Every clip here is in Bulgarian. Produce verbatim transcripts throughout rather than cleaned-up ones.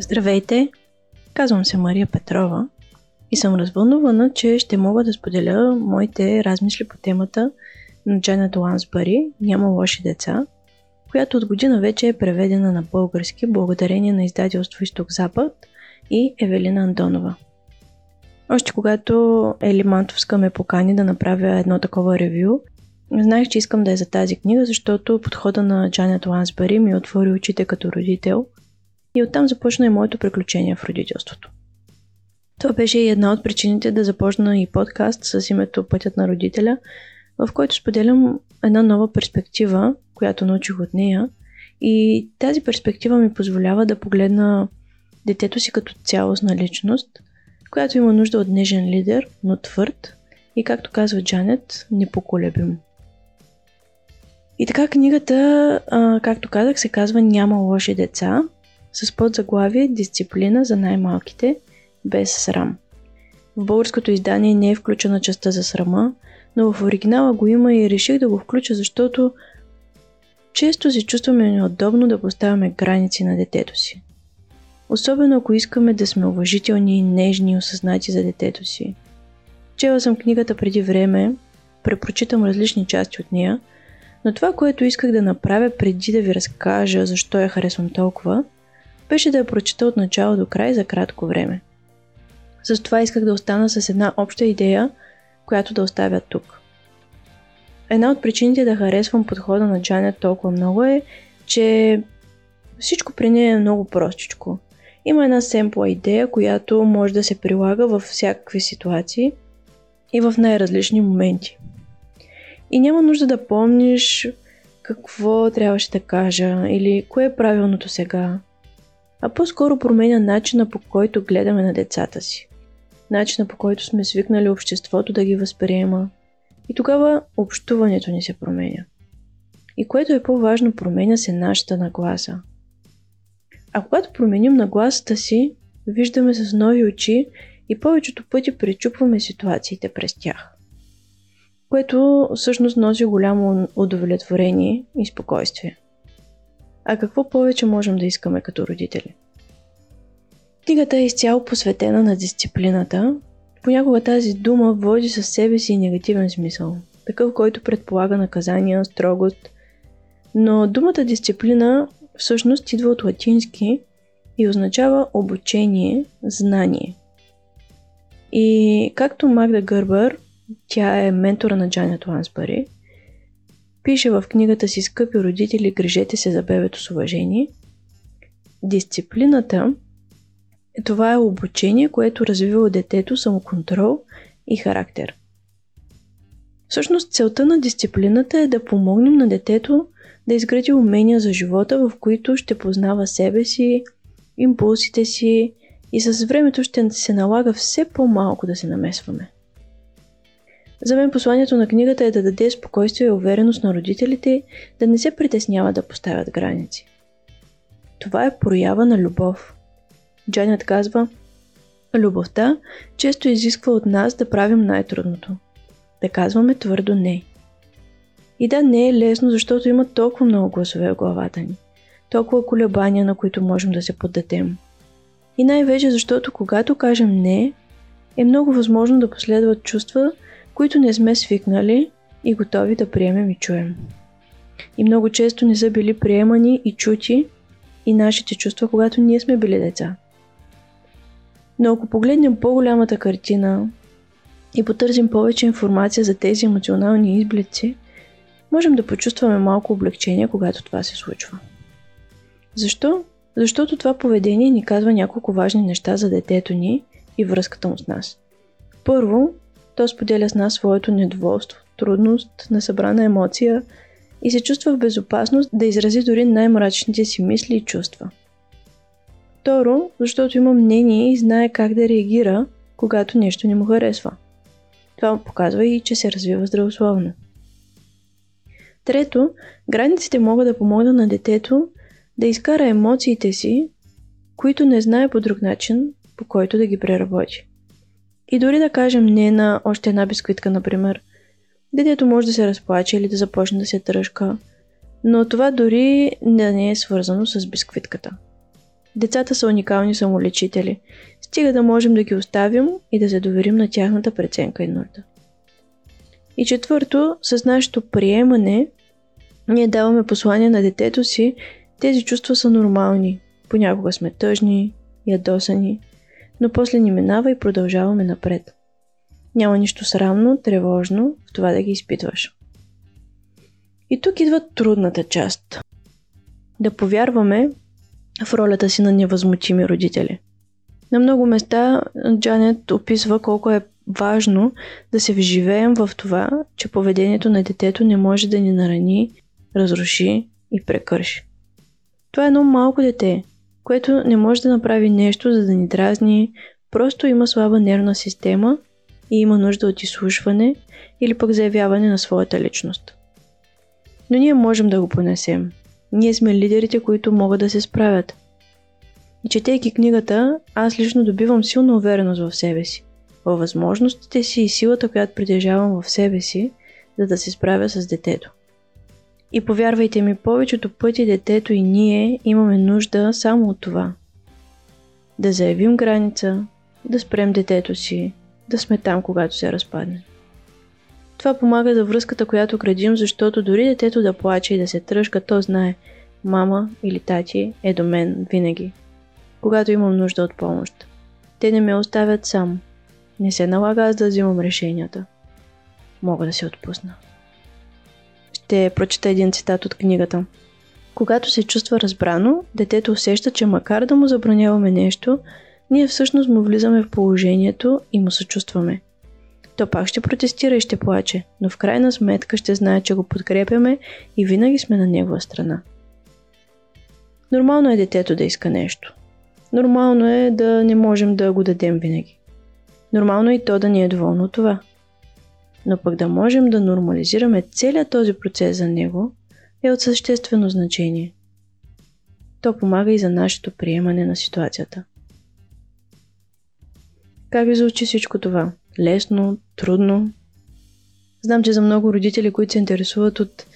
Здравейте, казвам се Мария Петрова и съм развълнувана, че ще мога да споделя моите размисли по темата на Джанет Лансбъри "Няма лоши деца", която от година вече е преведена на български благодарение на издателство Исток-запад и Евелина Антонова. Още когато Ели Мантовска ме покани да направя едно такова ревю, знаех, че искам да е за тази книга, защото подхода на Джанет Лансбъри ми отвори очите като родител и оттам започна и моето приключение в родителството. Това беше и една от причините да започна и подкаст с името "Пътят на родителя", в който споделям една нова перспектива, която научих от нея, и тази перспектива ми позволява да погледна детето си като цялостна личност, която има нужда от нежен лидер, но твърд и, както казва Джанет, непоколебим. И така книгата, а, както казах, се казва "Няма лоши деца", с подзаглавие "Дисциплина за най-малките без срам". В българското издание не е включена частта за срама, но в оригинала го има и реших да го включа, защото често се чувстваме неудобно да поставяме граници на детето си. Особено ако искаме да сме уважителни, нежни и осъзнати за детето си. Чела съм книгата преди време, препрочитам различни части от нея, но това, което исках да направя преди да ви разкажа защо я харесвам толкова, беше да я прочета от начало до край за кратко време. С това исках да остана с една обща идея, която да оставя тук. Една от причините да харесвам подхода на Джанет толкова много е, че всичко при нея е много простичко. Има една семпла идея, която може да се прилага във всякакви ситуации и в най-различни моменти. И няма нужда да помниш какво трябваше да кажа или кое е правилното сега, а по-скоро променя начина, по който гледаме на децата си, начина, по който сме свикнали обществото да ги възприема, и тогава общуването ни се променя. И което е по-важно, променя се нашата нагласа. А когато променим нагласата си, виждаме с нови очи и повечето пъти пречупваме ситуациите през тях, което всъщност носи голямо удовлетворение и спокойствие. А какво повече можем да искаме като родители? Книгата е изцяло посветена на дисциплината. Понякога тази дума води със себе си негативен смисъл, такъв, който предполага наказания, строгост. Но думата дисциплина всъщност идва от латински и означава обучение, знание. И както Магда Гърбър, тя е ментора на Джанет Лансбъри, пише в книгата си "Скъпи родители, грижете се за бебето с уважение", дисциплината, това е обучение, което развива детето самоконтрол и характер. Всъщност целта на дисциплината е да помогнем на детето да изгради умения за живота, в които ще познава себе си, импулсите си и с времето ще се налага все по-малко да се намесваме. За мен посланието на книгата е да даде спокойствие и увереност на родителите да не се притесняват да поставят граници. Това е проява на любов. Джанет казва: "Любовта често изисква от нас да правим най-трудното – да казваме твърдо не". И да, не е лесно, защото има толкова много гласове в главата ни, толкова колебания, на които можем да се поддадем. И най-вече защото, когато кажем не, е много възможно да последват чувства, които не сме свикнали и готови да приемем и чуем. И много често не са били приемани и чути и нашите чувства, когато ние сме били деца. Но ако погледнем по-голямата картина и потърсим повече информация за тези емоционални изблици, можем да почувстваме малко облегчение, когато това се случва. Защо? Защото това поведение ни казва няколко важни неща за детето ни и връзката му с нас. Първо, то споделя с нас своето недоволство, трудност, насъбрана емоция и се чувства в безопасност да изрази дори най-мрачните си мисли и чувства. Второ, защото има мнение и знае как да реагира, когато нещо не му харесва. Това показва и, че се развива здравословно. Трето, границите могат да помогнат на детето да изкара емоциите си, които не знае по друг начин, по който да ги преработи. И дори да кажем не на още една бисквитка, например, детето може да се разплаче или да започне да се тръшка, но това дори не е свързано с бисквитката. Децата са уникални самолечители. Стига да можем да ги оставим и да се доверим на тяхната преценка и нужда. И четвърто, с нашето приемане ние даваме послание на детето си, тези чувства са нормални. Понякога сме тъжни, ядосани, но после ни минава и продължаваме напред. Няма нищо срамно, тревожно в това да ги изпитваш. И тук идва трудната част. Да повярваме в ролята си на невъзмутими родители. На много места Джанет описва колко е важно да се вживеем в това, че поведението на детето не може да ни нарани, разруши и прекърши. Това е едно малко дете, което не може да направи нещо, за да ни дразни, просто има слаба нервна система и има нужда от изслушване или пък заявяване на своята личност. Но ние можем да го понесем. Ние сме лидерите, които могат да се справят. И четейки книгата, аз лично добивам силна увереност в себе си, във възможностите си и силата, която притежавам в себе си, за да се справя с детето. И повярвайте ми, повечето пъти детето и ние имаме нужда само от това. Да заявим граница, да спрем детето си, да сме там, когато се разпадне. Това помага за връзката, която градим, защото дори детето да плаче и да се тръжка, то знае, мама или тати е до мен винаги, когато имам нужда от помощ. Те не ме оставят сам. Не се налага аз да взимам решенията. Мога да се отпусна. Ще прочета един цитат от книгата. Когато се чувства разбрано, детето усеща, че макар да му забраняваме нещо, ние всъщност му влизаме в положението и му съчувстваме. То пак ще протестира и ще плаче, но в крайна сметка ще знае, че го подкрепяме и винаги сме на негова страна. Нормално е детето да иска нещо. Нормално е да не можем да го дадем винаги. Нормално е и то да ни е доволно от това. Но пък да можем да нормализираме целият този процес за него е от съществено значение. То помага и за нашето приемане на ситуацията. Как ви звучи всичко това? Лесно, трудно. Знам, че за много родители, които се интересуват от,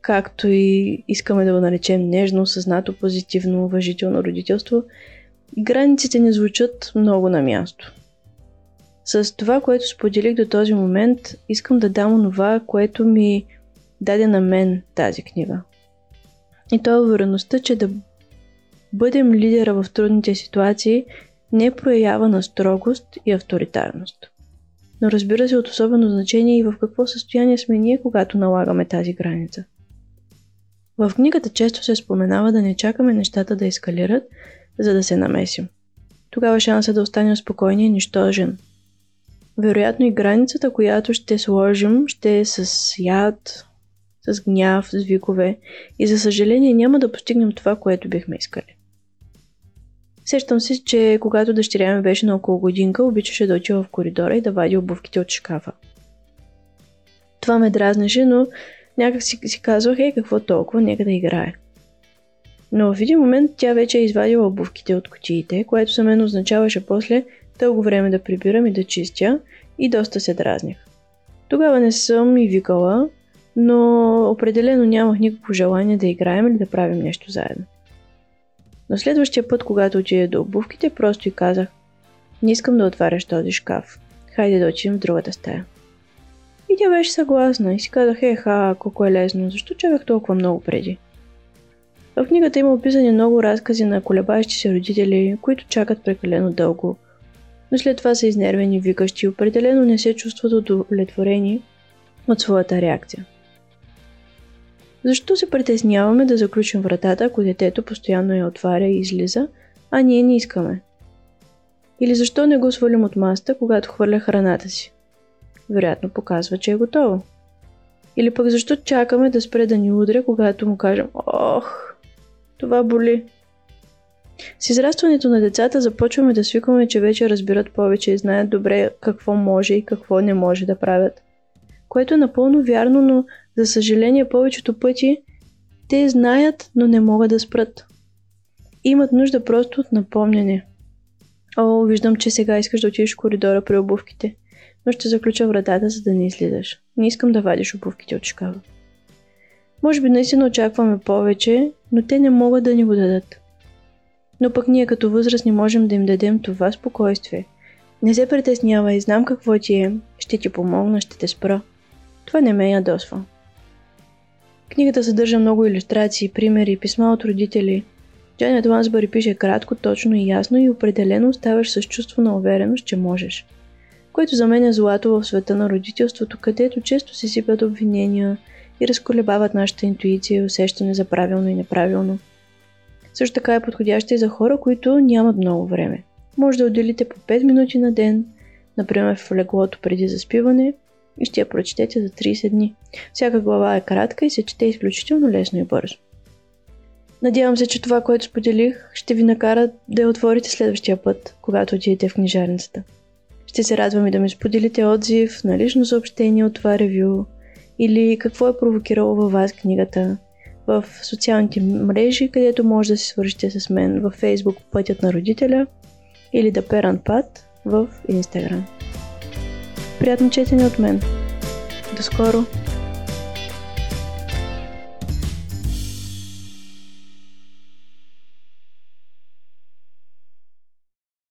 както и искаме да го наречем, нежно, съзнато, позитивно, уважително родителство, границите ни звучат много на място. С това, което споделих до този момент, искам да дам онова, което ми даде на мен тази книга. И то е увереността, че да бъдем лидера в трудните ситуации не проява на строгост и авторитарност. Но разбира се, от особено значение и в какво състояние сме ние, когато налагаме тази граница. В книгата често се споменава да не чакаме нещата да ескалират, за да се намесим. Тогава шансът да останем спокойни е нищожен. Вероятно и границата, която ще сложим, ще е с яд, с гняв, с викове и за съжаление няма да постигнем това, което бихме искали. Сещам се, че когато дъщеря ми беше на около годинка, обичаше да отива в коридора и да вади обувките от шкафа. Това ме дразнеше, но някак си, си казвах, е, какво толкова, нека да играе. Но в един момент тя вече е извадила обувките от кутиите, което за мен означаваше после дълго време да прибирам и да чистя и доста се дразних. Тогава не съм и викала, но определено нямах никакво желание да играем или да правим нещо заедно. Но следващия път, когато отиде до обувките, просто ѝ казах: не искам да отваряш този шкаф, хайде да отидем в другата стая. И тя беше съгласна и си казах, еха, колко е лесно, защо чаках толкова много преди? В книгата има описани много разкази на колебаещи се родители, които чакат прекалено дълго, но след това са изнервени, викащи и определено не се чувстват удовлетворени от своята реакция. Защо се притесняваме да заключим вратата, ако детето постоянно я отваря и излиза, а ние не искаме? Или защо не го свалим от масата, когато хвърля храната си? Вероятно показва, че е готово. Или пък защо чакаме да спре да ни удря, когато му кажем «Ох, това боли». С израстването на децата започваме да свикваме, че вече разбират повече и знаят добре какво може и какво не може да правят. Което е напълно вярно, но за съжаление повечето пъти те знаят, но не могат да спрат. Имат нужда просто от напомняне. О, виждам, че сега искаш да отидеш в коридора при обувките, но ще заключа вратата, за да не излизаш. Не искам да вадиш обувките от шкафа. Може би наистина очакваме повече, но те не могат да ни го дадат. но пък ние като възрастни можем да им дадем това спокойствие. Не се притеснявай, знам какво ти е, ще ти помогна, ще те спра. Това не ме ядосва. Книгата съдържа много илюстрации, примери и писма от родители. Джанет Лансбъри пише кратко, точно и ясно и определено оставаш с чувство на увереност, че можеш. Което за мен е злато в света на родителството, където често се сипят обвинения и разколебават нашата интуиция и усещане за правилно и неправилно. Също така е подходяща и за хора, които нямат много време. Може да отделите по пет минути на ден, например в леглото преди заспиване, и ще я прочетете за трийсет дни. Всяка глава е кратка и се чете изключително лесно и бързо. Надявам се, че това, което споделих, ще ви накара да я отворите следващия път, когато отидете в книжарницата. Ще се радвам и да ми споделите отзив на лично съобщение от това ревю или какво е провокирало във вас книгата в социалните мрежи, където може да се свържете с мен във Facebook Пътят на родителя или The Parent Path в Instagram. Приятно четене от мен! До скоро!